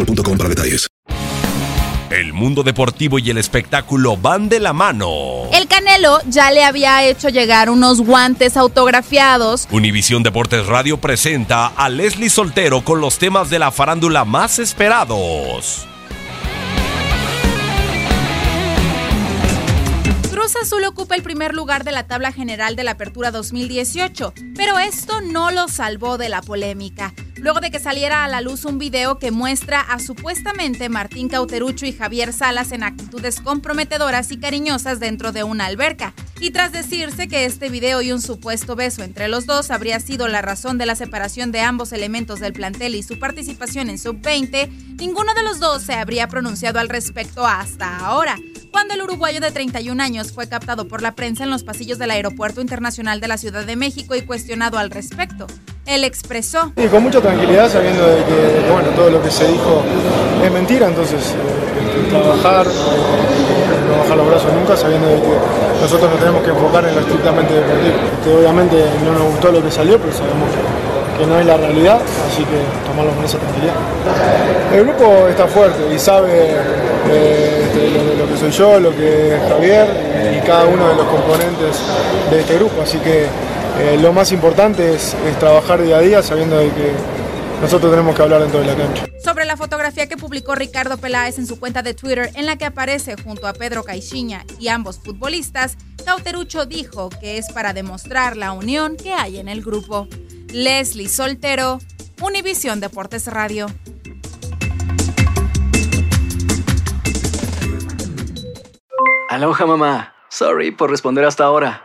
Para detalles. El mundo deportivo y el espectáculo van de la mano. El Canelo ya le había hecho llegar unos guantes autografiados. Univision Deportes Radio presenta a Leslie Soltero con los temas de la farándula más esperados. Cruz Azul ocupa el primer lugar de la tabla general de la Apertura 2018, pero esto no lo salvó de la polémica. Luego de que saliera a la luz un video que muestra a supuestamente Martín Cauteruccio y Javier Salas en actitudes comprometedoras y cariñosas dentro de una alberca. Y tras decirse que este video y un supuesto beso entre los dos habría sido la razón de la separación de ambos elementos del plantel y su participación en Sub-20, ninguno de los dos se habría pronunciado al respecto hasta ahora, cuando el uruguayo de 31 años fue captado por la prensa en los pasillos del Aeropuerto Internacional de la Ciudad de México y cuestionado al respecto. Él expresó: "Y con mucha tranquilidad, sabiendo de que bueno, todo lo que se dijo es mentira, entonces trabajar los brazos nunca, sabiendo de que nosotros nos tenemos que enfocar en lo estrictamente deportivo. Obviamente no nos gustó lo que salió, pero sabemos que no es la realidad, así que tomarlo con esa tranquilidad. El grupo está fuerte y sabe lo que soy yo, lo que es Javier y cada uno de los componentes de este grupo, así que lo más importante es trabajar día a día, sabiendo de que nosotros tenemos que hablar dentro de la cancha." Sobre la fotografía que publicó Ricardo Peláez en su cuenta de Twitter, en la que aparece junto a Pedro Caixinha y ambos futbolistas, Cauteruccio dijo que es para demostrar la unión que hay en el grupo. Leslie Soltero, Univision Deportes Radio. Aloha, mamá. Sorry por responder hasta ahora.